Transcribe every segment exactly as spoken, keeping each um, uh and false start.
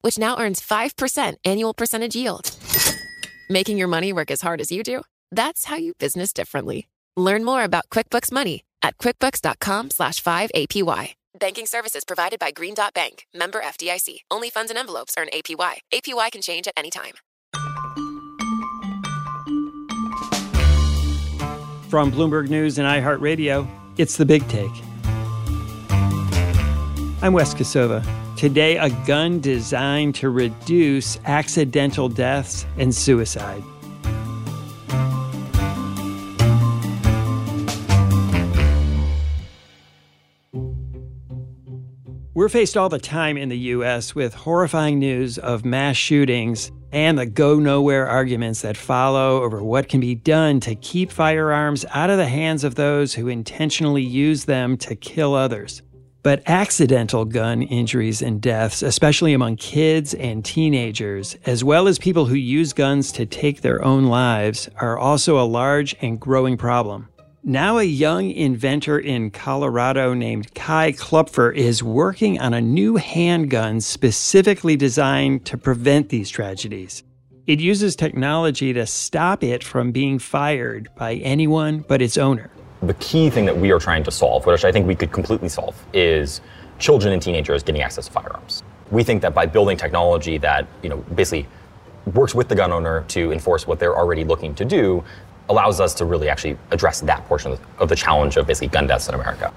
which now earns five percent annual percentage yield. Making your money work as hard as you do? That's how you business differently. Learn more about QuickBooks Money at quickbooks dot com slash five A P Y. Banking services provided by Green Dot Bank, member F D I C. Only funds and envelopes earn A P Y. A P Y can change at any time. From Bloomberg News and iHeartRadio, it's The Big Take. I'm Wes Kosova. Today, a gun designed to reduce accidental deaths and suicide. We're faced all the time in the U S with horrifying news of mass shootings and the go-nowhere arguments that follow over what can be done to keep firearms out of the hands of those who intentionally use them to kill others. But accidental gun injuries and deaths, especially among kids and teenagers, as well as people who use guns to take their own lives, are also a large and growing problem. Now a young inventor in Colorado named Kai Kloepfer is working on a new handgun specifically designed to prevent these tragedies. It uses technology to stop it from being fired by anyone but its owner. The key thing that we are trying to solve, which I think we could completely solve, is children and teenagers getting access to firearms. We think that by building technology that, you know, basically works with the gun owner to enforce what they're already looking to do, allows us to really actually address that portion of the challenge of basically gun deaths in America.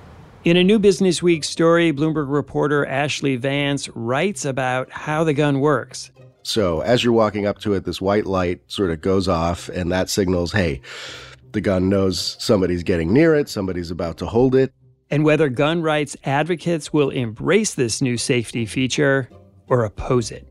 In a new Businessweek story, Bloomberg reporter Ashlee Vance writes about how the gun works. So as you're walking up to it, this white light sort of goes off, and that signals, hey, the gun knows somebody's getting near it, somebody's about to hold it. And whether gun rights advocates will embrace this new safety feature or oppose it.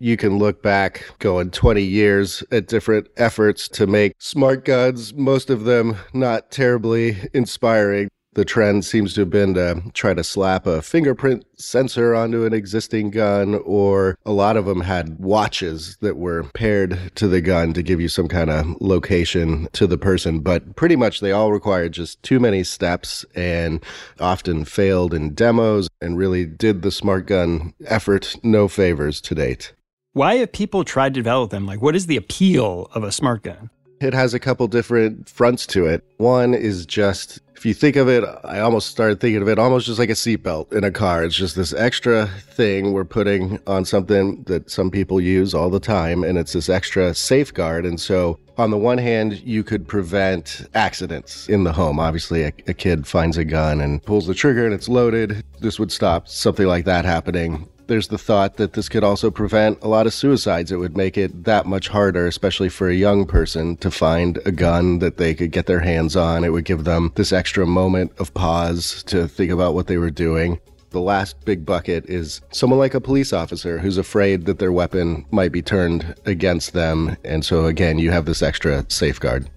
You can look back going twenty years at different efforts to make smart guns, most of them not terribly inspiring. The trend seems to have been to try to slap a fingerprint sensor onto an existing gun, or a lot of them had watches that were paired to the gun to give you some kind of location to the person. But pretty much they all required just too many steps and often failed in demos and really did the smart gun effort no favors to date. Why have people tried to develop them? Like, what is the appeal of a smart gun? It has a couple different fronts to it. One is just, if you think of it, I almost started thinking of it almost just like a seatbelt in a car. It's just this extra thing we're putting on something that some people use all the time, and it's this extra safeguard. And so on the one hand, you could prevent accidents in the home. Obviously, a, a kid finds a gun and pulls the trigger and it's loaded. This would stop something like that happening. There's the thought that this could also prevent a lot of suicides. It would make it that much harder, especially for a young person, to find a gun that they could get their hands on. It would give them this extra moment of pause to think about what they were doing. The last big bucket is someone like a police officer who's afraid that their weapon might be turned against them. And so, again, you have this extra safeguard.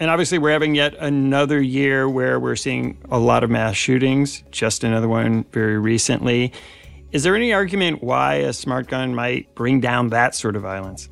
And obviously, we're having yet another year where we're seeing a lot of mass shootings, just another one very recently. Is there any argument why a smart gun might bring down that sort of violence?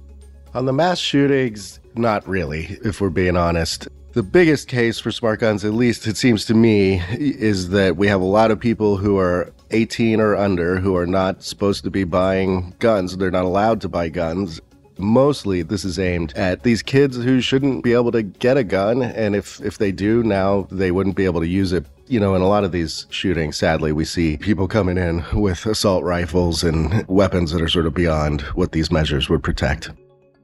On the mass shootings, not really, if we're being honest. The biggest case for smart guns, at least it seems to me, is that we have a lot of people who are eighteen or under who are not supposed to be buying guns. They're not allowed to buy guns. Mostly this is aimed at these kids who shouldn't be able to get a gun, and if, if they do now, they wouldn't be able to use it. You know, in a lot of these shootings, sadly, we see people coming in with assault rifles and weapons that are sort of beyond what these measures would protect.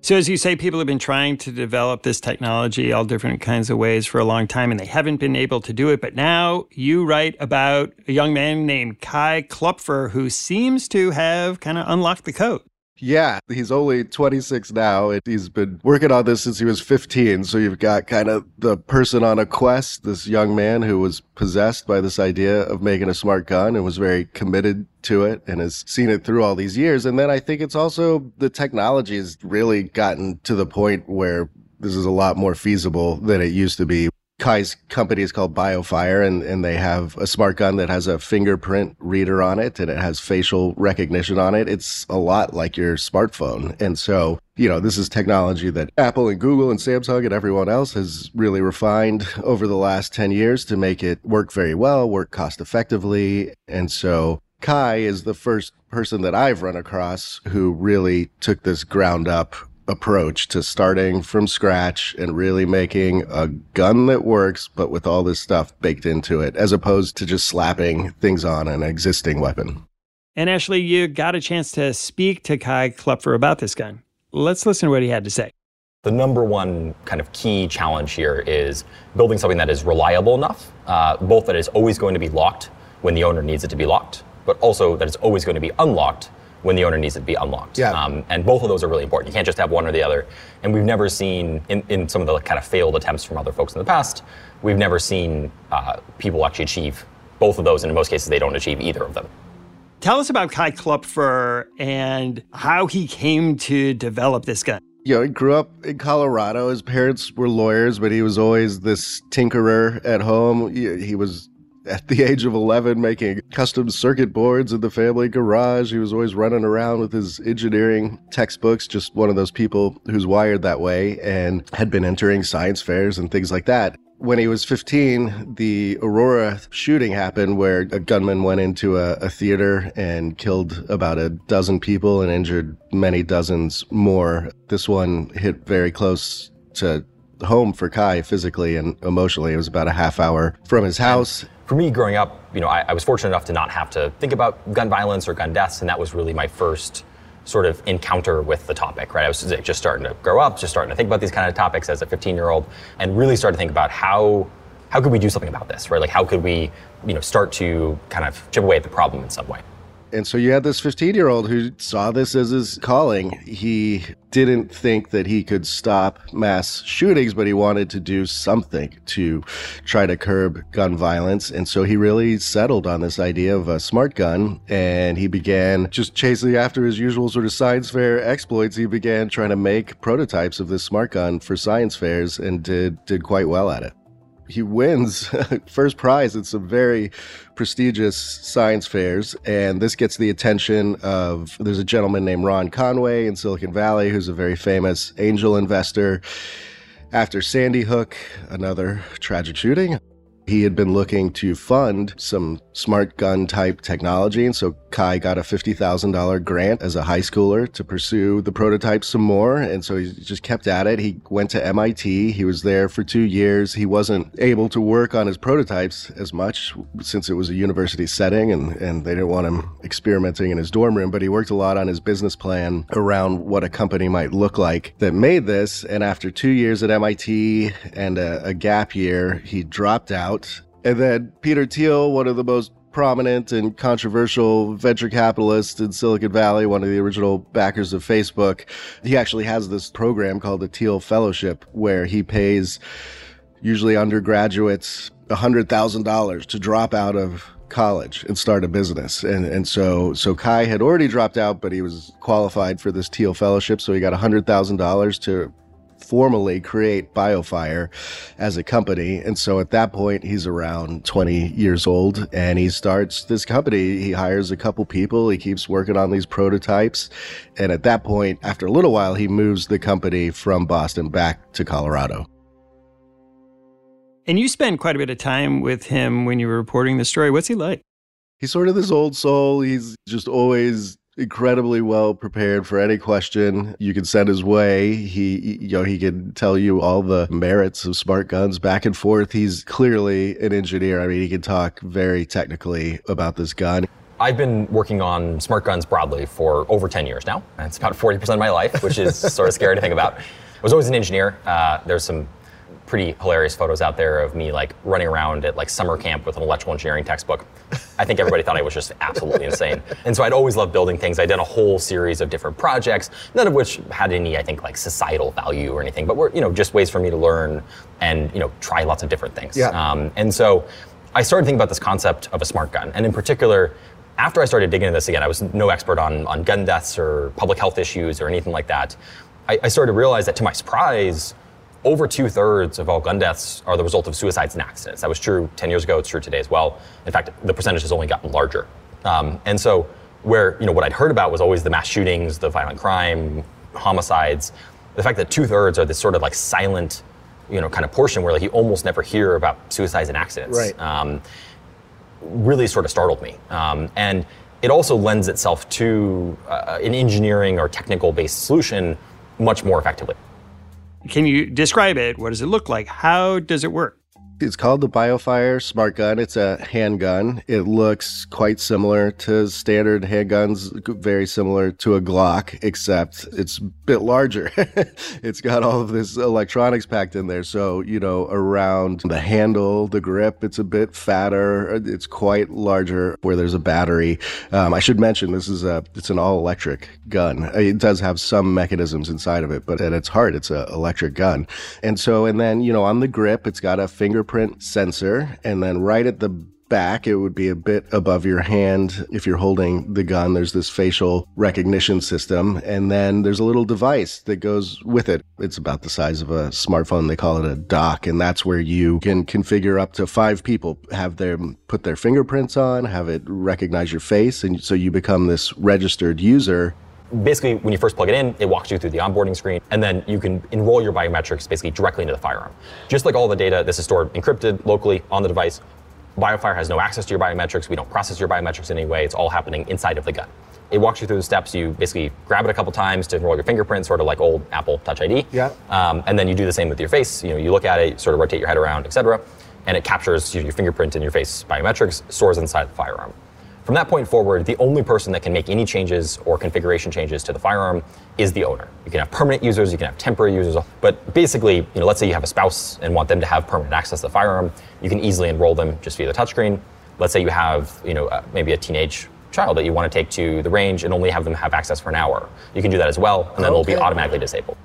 So as you say, people have been trying to develop this technology all different kinds of ways for a long time, and they haven't been able to do it. But now you write about a young man named Kai Kloepfer who seems to have kind of unlocked the code. Yeah, he's only twenty-six now, and he's been working on this since he was fifteen. So you've got kind of the person on a quest, this young man who was possessed by this idea of making a smart gun and was very committed to it and has seen it through all these years. And then I think it's also the technology has really gotten to the point where this is a lot more feasible than it used to be. Kai's company is called Biofire, and, and they have a smart gun that has a fingerprint reader on it, and it has facial recognition on it. It's a lot like your smartphone. And so, you know, this is technology that Apple and Google and Samsung and everyone else has really refined over the last ten years to make it work very well, work cost effectively. And so Kai is the first person that I've run across who really took this ground up approach to starting from scratch and really making a gun that works, but with all this stuff baked into it, as opposed to just slapping things on an existing weapon. And Ashlee, you got a chance to speak to Kai Kloepfer about this gun. Let's listen to what he had to say. The number one kind of key challenge here is building something that is reliable enough, uh, both that is always going to be locked when the owner needs it to be locked, but also that it's always going to be unlocked when the owner needs it to be unlocked. Yeah. Um, and both of those are really important. You can't just have one or the other. And we've never seen, in, in some of the kind of failed attempts from other folks in the past, we've never seen uh, people actually achieve both of those, and in most cases, they don't achieve either of them. Tell us about Kai Kloepfer and how he came to develop this gun. You know, he grew up in Colorado. His parents were lawyers, but he was always this tinkerer at home. He, he was... At the age of eleven, making custom circuit boards in the family garage. He was always running around with his engineering textbooks, just one of those people who's wired that way, and had been entering science fairs and things like that. When he was fifteen, the Aurora shooting happened where a gunman went into a, a theater and killed about a dozen people and injured many dozens more. This one hit very close to home for Kai physically and emotionally. It was about a half hour from his house. For me, growing up, you know, I, I was fortunate enough to not have to think about gun violence or gun deaths, and that was really my first sort of encounter with the topic, right? I was just starting to grow up, just starting to think about these kind of topics as a fifteen-year-old, and really started to think about how how could we do something about this, right? Like, how could we, you know, start to kind of chip away at the problem in some way? And so you had this fifteen-year-old who saw this as his calling. He didn't think that he could stop mass shootings, but he wanted to do something to try to curb gun violence. And so he really settled on this idea of a smart gun, and he began just chasing after his usual sort of science fair exploits. He began trying to make prototypes of this smart gun for science fairs and did, did quite well at it. He wins first prize at some very prestigious science fairs, and this gets the attention of, there's a gentleman named Ron Conway in Silicon Valley, who's a very famous angel investor. After Sandy Hook, another tragic shooting, he had been looking to fund some smart gun type technology, and so Kai got a fifty thousand dollars grant as a high schooler to pursue the prototype some more, and so he just kept at it. He went to M I T. He was there for two years. He wasn't able to work on his prototypes as much since it was a university setting, and, and they didn't want him experimenting in his dorm room, but he worked a lot on his business plan around what a company might look like that made this, and after two years at M I T and a, a gap year, he dropped out. And then Peter Thiel, one of the most prominent and controversial venture capitalists in Silicon Valley, one of the original backers of Facebook, he actually has this program called the Thiel Fellowship, where he pays usually undergraduates one hundred thousand dollars to drop out of college and start a business. And and so so Kai had already dropped out, but he was qualified for this Thiel Fellowship, so he got one hundred thousand dollars to formally create Biofire as a company. And so at that point, he's around twenty years old, and he starts this company. He hires a couple people. He keeps working on these prototypes. And at that point, after a little while, he moves the company from Boston back to Colorado. And you spent quite a bit of time with him when you were reporting the story. What's he like? He's sort of this old soul. He's just always incredibly well prepared for any question you can send his way. He, you know, he can tell you all the merits of smart guns back and forth. He's clearly an engineer. I mean, he can talk very technically about this gun. I've been working on smart guns broadly for over ten years now. It's about forty percent of my life, which is sort of scary to think about. I was always an engineer. Uh, there's some pretty hilarious photos out there of me like running around at like summer camp with an electrical engineering textbook. I think everybody thought I was just absolutely insane. And so I'd always loved building things. I did a whole series of different projects, none of which had any, I think, like societal value or anything, but were, you know, just ways for me to learn and, you know, try lots of different things. Yeah. Um, and so I started thinking about this concept of a smart gun. And in particular, after I started digging into this again, I was no expert on, on gun deaths or public health issues or anything like that. I, I started to realize that, to my surprise, over two-thirds of all gun deaths are the result of suicides and accidents. That was true ten years ago. It's true today as well. In fact, the percentage has only gotten larger. Um, and so where, you know, what I'd heard about was always the mass shootings, the violent crime, homicides. The fact that two-thirds are this sort of like silent, you know, kind of portion where like you almost never hear about suicides and accidents. Right. Um, really sort of startled me. Um, and it also lends itself to uh, an engineering or technical-based solution much more effectively. Can you describe it? What does it look like? How does it work? It's called the Biofire Smart Gun. It's a handgun. It looks quite similar to standard handguns, very similar to a Glock, except it's a bit larger. It's got all of this electronics packed in there. So, you know, around the handle, the grip, it's a bit fatter. It's quite larger where there's a battery. Um, I should mention this is a, it's an all-electric gun. It does have some mechanisms inside of it, but at its heart, it's an electric gun. And so, and then, you know, on the grip, it's got a finger print sensor, and then right at the back, it would be a bit above your hand. If you're holding the gun, there's this facial recognition system, and then there's a little device that goes with it. It's about the size of a smartphone. They call it a dock, and that's where you can configure up to five people, have them put their fingerprints on, have it recognize your face, and so you become this registered user. Basically, when you first plug it in, it walks you through the onboarding screen, and then you can enroll your biometrics basically directly into the firearm. Just like all the data, this is stored encrypted locally on the device. Biofire has no access to your biometrics. We don't process your biometrics in any way. It's all happening inside of the gun. It walks you through the steps. You basically grab it a couple times to enroll your fingerprint, sort of like old Apple Touch I D. Yeah. Um, and then you do the same with your face. You know, you look at it, sort of rotate your head around, et cetera, and it captures your fingerprint and your face biometrics, stores inside the firearm. From that point forward, the only person that can make any changes or configuration changes to the firearm is the owner. You can have permanent users, you can have temporary users, but basically, you know, let's say you have a spouse and want them to have permanent access to the firearm, you can easily enroll them just via the touchscreen. Let's say you have, you know, uh, maybe a teenage child that you want to take to the range and only have them have access for an hour. You can do that as well, and then okay. It'll be automatically disabled.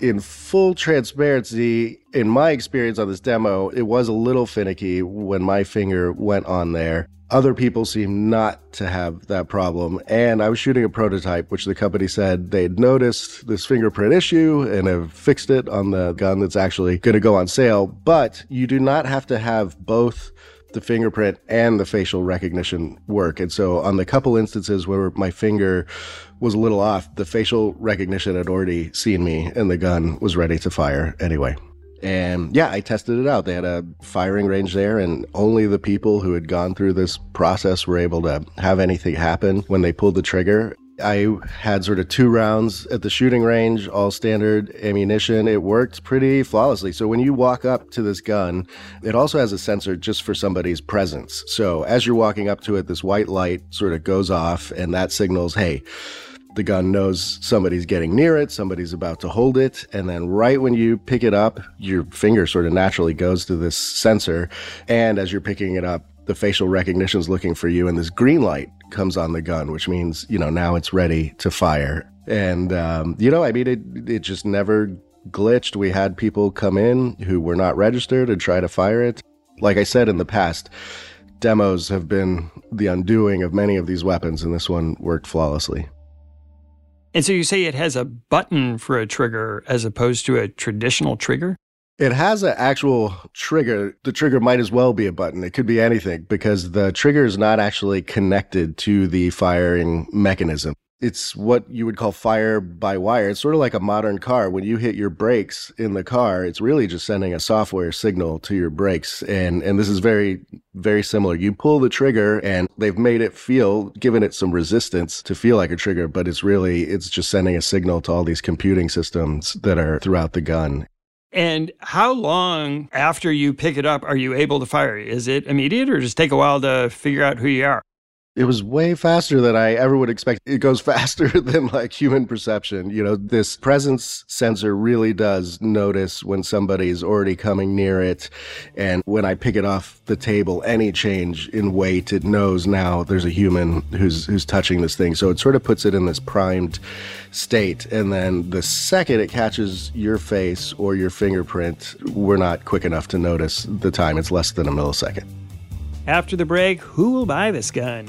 In full transparency, in my experience on this demo, it was a little finicky when my finger went on there. Other people seem not to have that problem. And I was shooting a prototype, which the company said they'd noticed this fingerprint issue and have fixed it on the gun that's actually going to go on sale. But you do not have to have both the fingerprint and the facial recognition work. And so on the couple instances where my finger was a little off, the facial recognition had already seen me and the gun was ready to fire anyway. And yeah, I tested it out. They had a firing range there, and only the people who had gone through this process were able to have anything happen when they pulled the trigger. I had sort of two rounds at the shooting range, all standard ammunition. It worked pretty flawlessly. So when you walk up to this gun, it also has a sensor just for somebody's presence. So as you're walking up to it, this white light sort of goes off, and that signals, hey, the gun knows somebody's getting near it, somebody's about to hold it, and then right when you pick it up, your finger sort of naturally goes to this sensor, and as you're picking it up, the facial recognition's looking for you, and this green light comes on the gun, which means, you know, now it's ready to fire. And, um, you know, I mean, it, it just never glitched. We had people come in who were not registered and try to fire it. Like I said in the past, demos have been the undoing of many of these weapons, and this one worked flawlessly. And so you say it has a button for a trigger as opposed to a traditional trigger? It has an actual trigger. The trigger might as well be a button. It could be anything because the trigger is not actually connected to the firing mechanism. It's what you would call fire by wire. It's sort of like a modern car. When you hit your brakes in the car, it's really just sending a software signal to your brakes. And and this is very, very similar. You pull the trigger and they've made it feel, given it some resistance to feel like a trigger, but it's really, it's just sending a signal to all these computing systems that are throughout the gun. And how long after you pick it up are you able to fire? Is it immediate or just take a while to figure out who you are? It was way faster than I ever would expect. It goes faster than like human perception. You know, this presence sensor really does notice when somebody is already coming near it. And when I pick it off the table, any change in weight, it knows now there's a human who's who's touching this thing. So it sort of puts it in this primed state. And then the second it catches your face or your fingerprint, we're not quick enough to notice the time. It's less than a millisecond. After the break, who will buy this gun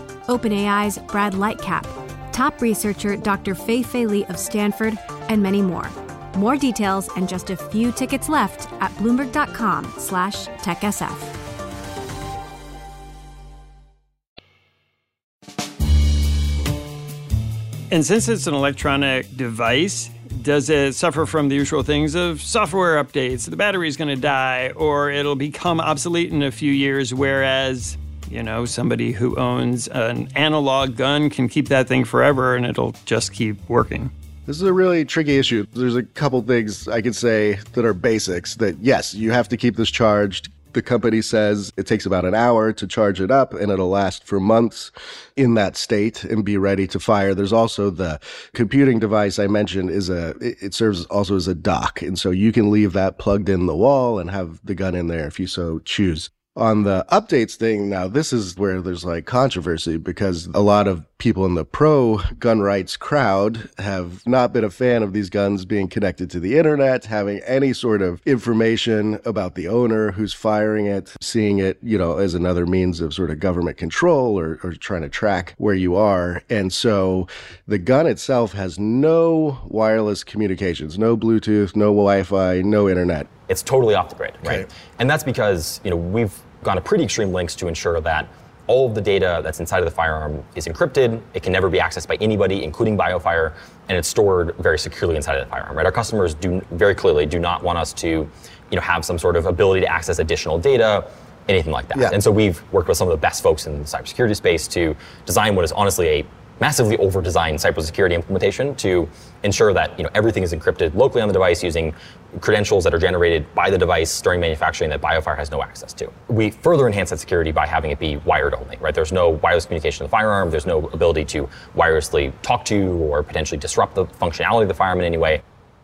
OpenAI's Brad Lightcap, top researcher Doctor Fei-Fei Li of Stanford, and many more. More details and just a few tickets left at Bloomberg dot com slash Tech S F. And since it's an electronic device, does it suffer from the usual things of software updates? The battery's going to die, or it'll become obsolete in a few years, whereas, you know, somebody who owns an analog gun can keep that thing forever and it'll just keep working. This is a really tricky issue. There's a couple things I could say that are basics that, yes, you have to keep this charged. The company says it takes about an hour to charge it up and it'll last for months in that state and be ready to fire. There's also the computing device I mentioned is a, it serves also as a dock. And so you can leave that plugged in the wall and have the gun in there if you so choose. On the updates thing, now this is where there's like controversy, because a lot of people in the pro-gun rights crowd have not been a fan of these guns being connected to the internet, having any sort of information about the owner who's firing it, seeing it, you know, as another means of sort of government control or, or trying to track where you are. And so the gun itself has no wireless communications, no Bluetooth, no Wi-Fi, no internet. It's totally off the grid, right? Okay. And that's because, you know, we've gone to pretty extreme lengths to ensure that all of the data that's inside of the firearm is encrypted. It can never be accessed by anybody, including Biofire, and it's stored very securely inside of the firearm, right? Our customers do very clearly do not want us to, you know, have some sort of ability to access additional data, anything like that. Yeah. And so we've worked with some of the best folks in the cybersecurity space to design what is honestly a massively over-designed cybersecurity implementation to ensure that, you know, everything is encrypted locally on the device using credentials that are generated by the device during manufacturing that Biofire has no access to. We further enhance that security by having it be wired only, right? There's no wireless communication of the firearm. There's no ability to wirelessly talk to or potentially disrupt the functionality of the firearm in any way.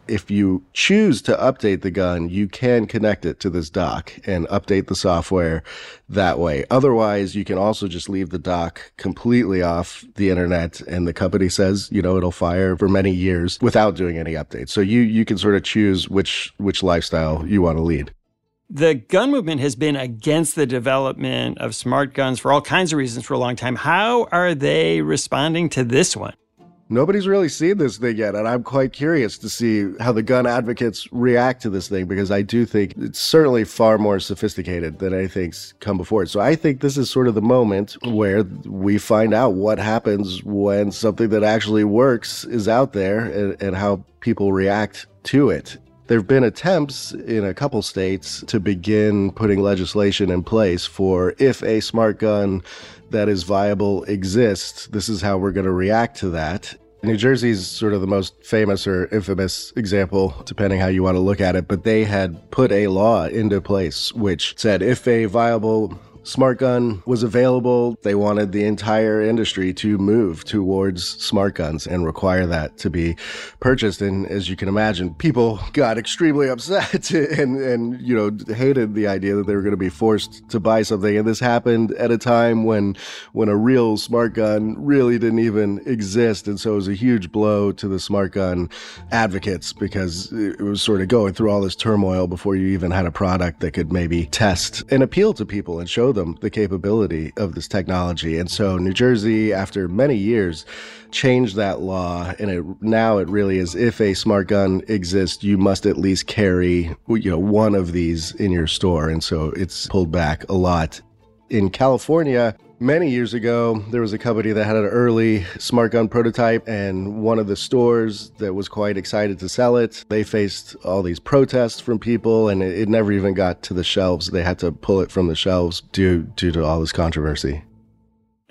If you choose to update the gun, you can connect it to this dock and update the software that way. Otherwise, you can also just leave the dock completely off the internet, and the company says, you know, it'll fire for many years without doing any updates. So you you can sort of choose which which lifestyle you want to lead. The gun movement has been against the development of smart guns for all kinds of reasons for a long time. How are they responding to this one? Nobody's really seen this thing yet, and I'm quite curious to see how the gun advocates react to this thing, because I do think it's certainly far more sophisticated than anything's come before. So I think this is sort of the moment where we find out what happens when something that actually works is out there, and, and how people react to it. There have been attempts in a couple states to begin putting legislation in place for if a smart gun that is viable exists, this is how we're going to react to that. New Jersey is sort of the most famous or infamous example, depending how you want to look at it, but they had put a law into place which said if a viable smart gun was available, they wanted the entire industry to move towards smart guns and require that to be purchased. And as you can imagine, people got extremely upset and, and you know, hated the idea that they were going to be forced to buy something. And this happened at a time when, when a real smart gun really didn't even exist. And so it was a huge blow to the smart gun advocates because it was sort of going through all this turmoil before you even had a product that could maybe test and appeal to people and show them them the capability of this technology. And so New Jersey, after many years, changed that law, and it, now it really is if a smart gun exists, you must at least carry, you know, one of these in your store. And so it's pulled back a lot. In California, many years ago, there was a company that had an early smart gun prototype, and one of the stores that was quite excited to sell it, they faced all these protests from people, and it, it never even got to the shelves. They had to pull it from the shelves due, due to all this controversy.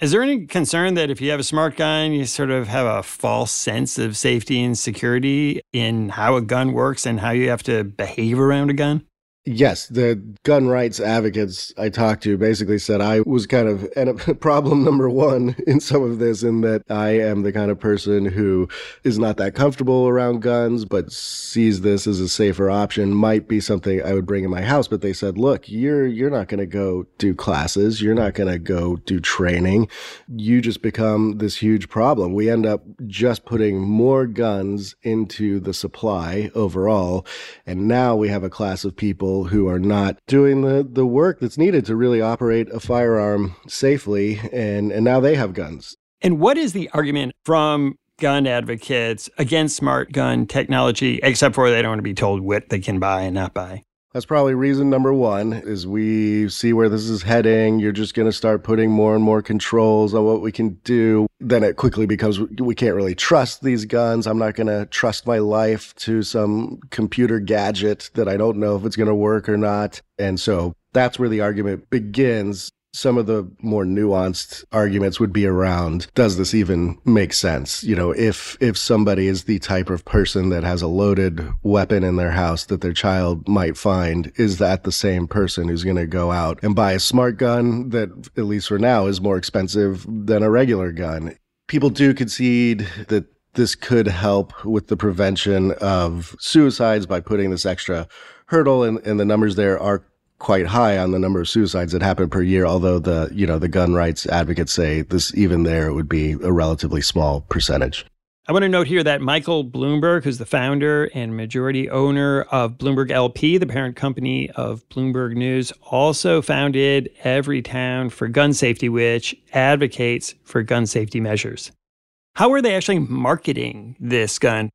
Is there any concern that if you have a smart gun, you sort of have a false sense of safety and security in how a gun works and how you have to behave around a gun? Yes, the gun rights advocates I talked to basically said I was kind of and problem number one in some of this, in that I am the kind of person who is not that comfortable around guns, but sees this as a safer option, might be something I would bring in my house. But they said, look, you're you're not going to go do classes. You're not going to go do training. You just become this huge problem. We end up just putting more guns into the supply overall. And now we have a class of people who are not doing the, the work that's needed to really operate a firearm safely, and, and now they have guns. And what is the argument from gun advocates against smart gun technology, except for they don't want to be told what they can buy and not buy? That's probably reason number one, is we see where this is heading. You're just going to start putting more and more controls on what we can do. Then it quickly becomes, we can't really trust these guns. I'm not going to trust my life to some computer gadget that I don't know if it's going to work or not. And so that's where the argument begins. Some of the more nuanced arguments would be around, does this even make sense? You know, if if somebody is the type of person that has a loaded weapon in their house that their child might find, is that the same person who's going to go out and buy a smart gun that, at least for now, is more expensive than a regular gun? People do concede that this could help with the prevention of suicides by putting this extra hurdle, and, and the numbers there are quite high on the number of suicides that happen per year, although the, you know, the gun rights advocates say this, even there, it would be a relatively small percentage. I want to note here that Michael Bloomberg, who's the founder and majority owner of Bloomberg L P, the parent company of Bloomberg News, also founded Everytown for Gun Safety, which advocates for gun safety measures. How are they actually marketing this gun?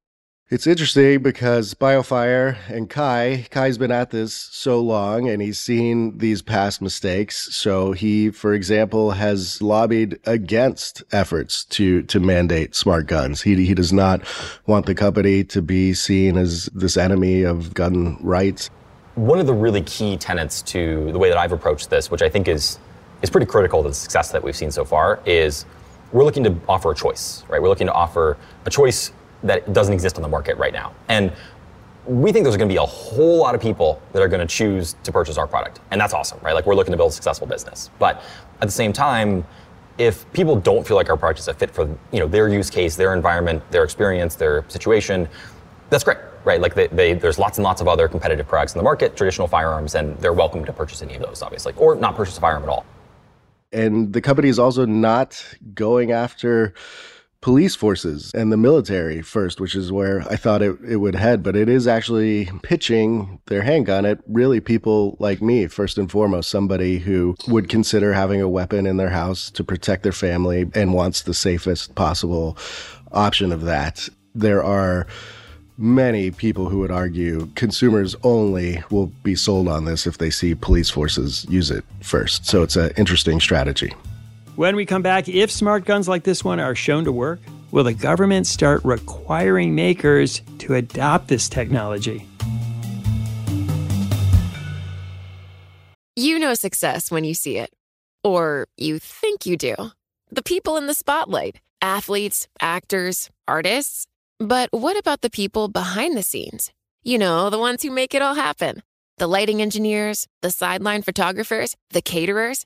It's interesting because Biofire and Kai, Kai's been at this so long and he's seen these past mistakes. So he, for example, has lobbied against efforts to to mandate smart guns. He he does not want the company to be seen as this enemy of gun rights. One of the really key tenets to the way that I've approached this, which I think is is pretty critical to the success that we've seen so far, is we're looking to offer a choice, right? We're looking to offer a choice that doesn't exist on the market right now. And we think there's going to be a whole lot of people that are going to choose to purchase our product. And that's awesome, right? Like, we're looking to build a successful business. But at the same time, if people don't feel like our product is a fit for, you know, their use case, their environment, their experience, their situation, that's great, right? Like, they, they, there's lots and lots of other competitive products in the market, traditional firearms, and they're welcome to purchase any of those, obviously, or not purchase a firearm at all. And the company is also not going after police forces and the military first, which is where I thought it, it would head, but it is actually pitching their handgun at really people like me, first and foremost, somebody who would consider having a weapon in their house to protect their family and wants the safest possible option of that. There are many people who would argue consumers only will be sold on this if they see police forces use it first. So it's an interesting strategy. When we come back, if smart guns like this one are shown to work, will the government start requiring makers to adopt this technology? You know success when you see it. Or you think you do. The people in the spotlight. athletes, actors, artists. But what about the people behind the scenes? You know, the ones who make it all happen. The lighting engineers, the sideline photographers, the caterers.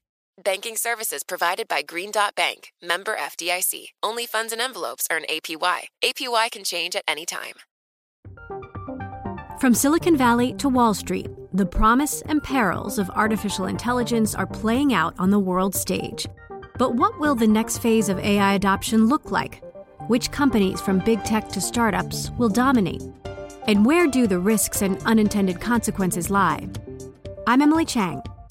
Banking services provided by Green Dot Bank, member F D I C. Only funds and envelopes earn A P Y. A P Y can change at any time. From Silicon Valley to Wall Street, the promise and perils of artificial intelligence are playing out on the world stage. But what will the next phase of A I adoption look like? Which companies, from big tech to startups, will dominate? And where do the risks and unintended consequences lie? I'm Emily Chang.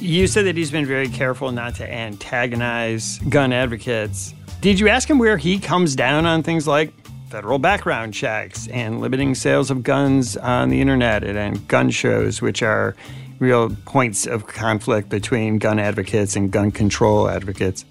You said that he's been very careful not to antagonize gun advocates. Did you ask him where he comes down on things like federal background checks and limiting sales of guns on the internet and, and gun shows, which are real points of conflict between gun advocates and gun control advocates?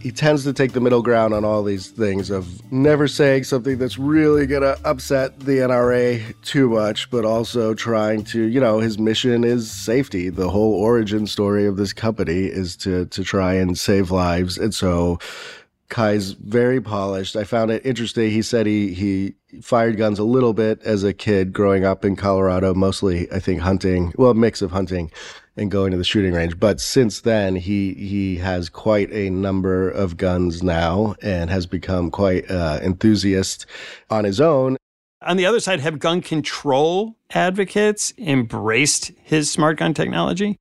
He tends to take the middle ground on all these things of never saying something that's really going to upset the N R A too much, but also trying to, you know, his mission is safety. The whole origin story of this company is to to try and save lives. And so Kai's very polished. I found it interesting. He said he he fired guns a little bit as a kid growing up in Colorado, mostly, I think, hunting. Well, a mix of hunting and going to the shooting range. But since then, he he has quite a number of guns now and has become quite uh, enthusiast on his own. On the other side, have gun control advocates embraced his smart gun technology?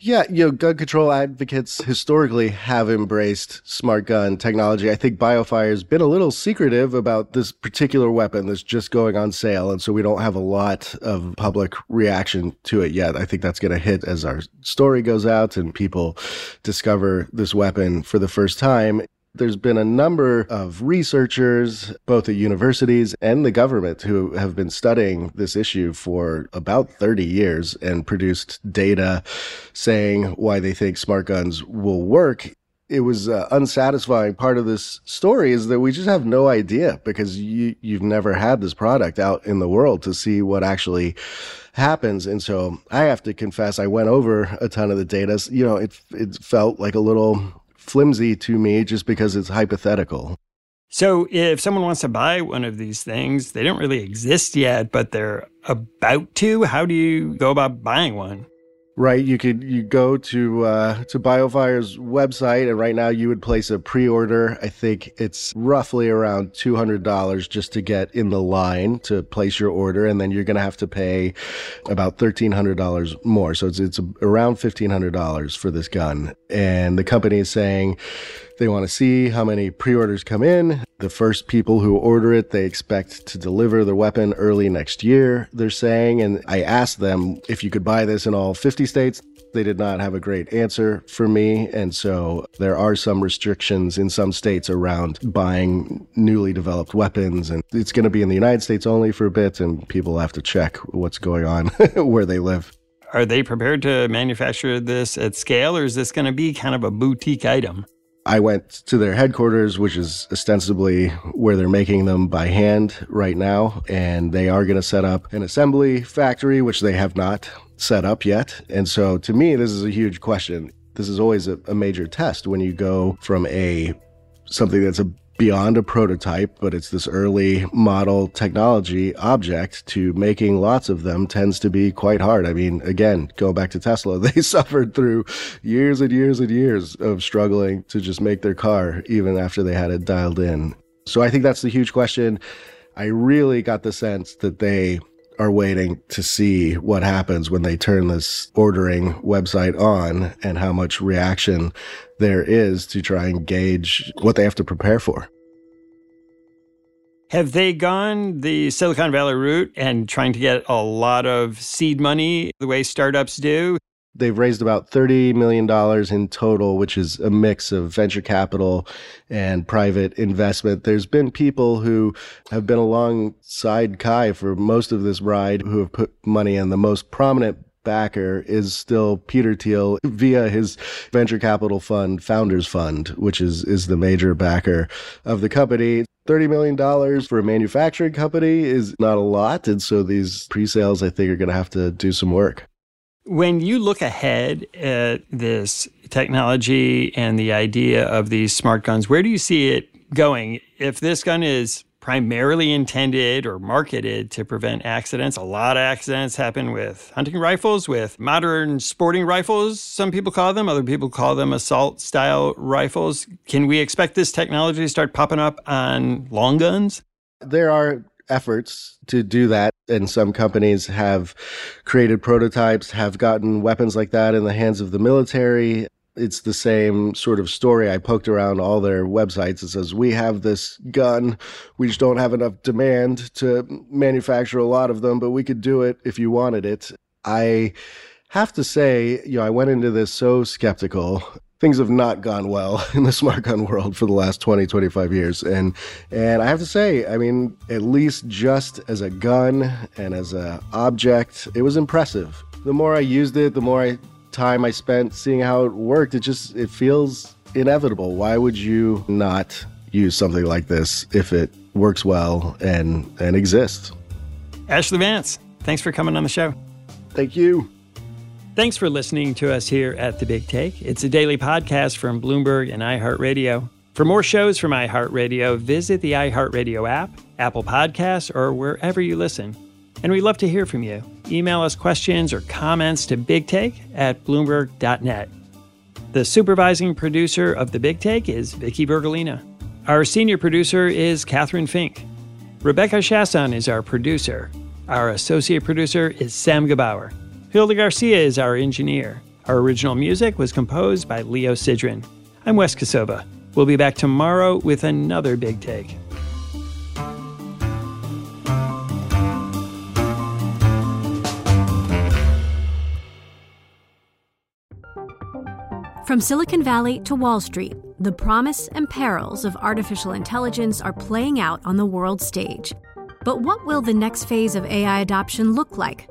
Yeah, you know, gun control advocates historically have embraced smart gun technology. I think Biofire has been a little secretive about this particular weapon that's just going on sale, and so we don't have a lot of public reaction to it yet. I think that's going to hit as our story goes out and people discover this weapon for the first time. There's been a number of researchers, both at universities and the government, who have been studying this issue for about thirty years and produced data saying why they think smart guns will work. It was uh, unsatisfying part of this story is that we just have no idea because you, you've never had this product out in the world to see what actually happens. And so I have to confess, I went over a ton of the data. You know, it it felt like a little flimsy to me just because it's hypothetical. So if someone wants to buy one of these things, they don't really exist yet, but they're about to. How do you go about buying one? Right. You could you go to uh, to Biofire's website, and right now you would place a pre-order. I think it's roughly around two hundred dollars just to get in the line to place your order, and then you're going to have to pay about one thousand three hundred dollars more. So it's it's around one thousand five hundred dollars for this gun. And the company is saying they want to see how many pre-orders come in. The first people who order it, they expect to deliver the weapon early next year, they're saying. And I asked them if you could buy this in all fifty states. They did not have a great answer for me. And so there are some restrictions in some states around buying newly developed weapons. And it's going to be in the United States only for a bit. And people have to check what's going on where they live. Are they prepared to manufacture this at scale, or is this going to be kind of a boutique item? I went to their headquarters, which is ostensibly where they're making them by hand right now, and they are going to set up an assembly factory, which they have not set up yet. And so to me, this is a huge question. This is always a, a major test when you go from a something that's a beyond a prototype, but it's this early model technology object, to making lots of them tends to be quite hard. I mean, again, go back to Tesla. They suffered through years and years and years of struggling to just make their car, even after they had it dialed in. So I think that's the huge question. I really got the sense that they are waiting to see what happens when they turn this ordering website on and how much reaction there is to try and gauge what they have to prepare for. Have they gone the Silicon Valley route and trying to get a lot of seed money the way startups do? They've raised about thirty million dollars in total, which is a mix of venture capital and private investment. There's been people who have been alongside Kai for most of this ride who have put money in. The most prominent backer is still Peter Thiel via his venture capital fund, Founders Fund, which is, is the major backer of the company. thirty million dollars for a manufacturing company is not a lot. And so these pre-sales, I think, are going to have to do some work. When you look ahead at this technology and the idea of these smart guns, where do you see it going? If this gun is primarily intended or marketed to prevent accidents, a lot of accidents happen with hunting rifles, with modern sporting rifles, some people call them, other people call them assault-style rifles. Can we expect this technology to start popping up on long guns? There are efforts to do that. And some companies have created prototypes, have gotten weapons like that in the hands of the military. It's the same sort of story. I poked around all their websites. It says, we have this gun. We just don't have enough demand to manufacture a lot of them, but we could do it if you wanted it. I have to say, you know, I went into this so skeptical. Things have not gone well in the smart gun world for the last twenty, twenty-five years. And and I have to say, I mean, at least just as a gun and as an object, it was impressive. The more I used it, the more I, time I spent seeing how it worked, it just, it feels inevitable. Why would you not use something like this if it works well and, and exists? Ashlee Vance, thanks for coming on the show. Thank you. Thanks for listening to us here at The Big Take. It's a daily podcast from Bloomberg and iHeartRadio. For more shows from iHeartRadio, visit the iHeartRadio app, Apple Podcasts, or wherever you listen. And we'd love to hear from you. Email us questions or comments to bigtake at bloomberg dot net. The supervising producer of The Big Take is Vicky Bergolina. Our senior producer is Catherine Fink. Rebecca Chasson is our producer. Our associate producer is Sam Gebauer. Hilda Garcia is our engineer. Our original music was composed by Leo Sidran. I'm Wes Kosova. We'll be back tomorrow with another Big Take. From Silicon Valley to Wall Street, the promise and perils of artificial intelligence are playing out on the world stage. But what will the next phase of A I adoption look like?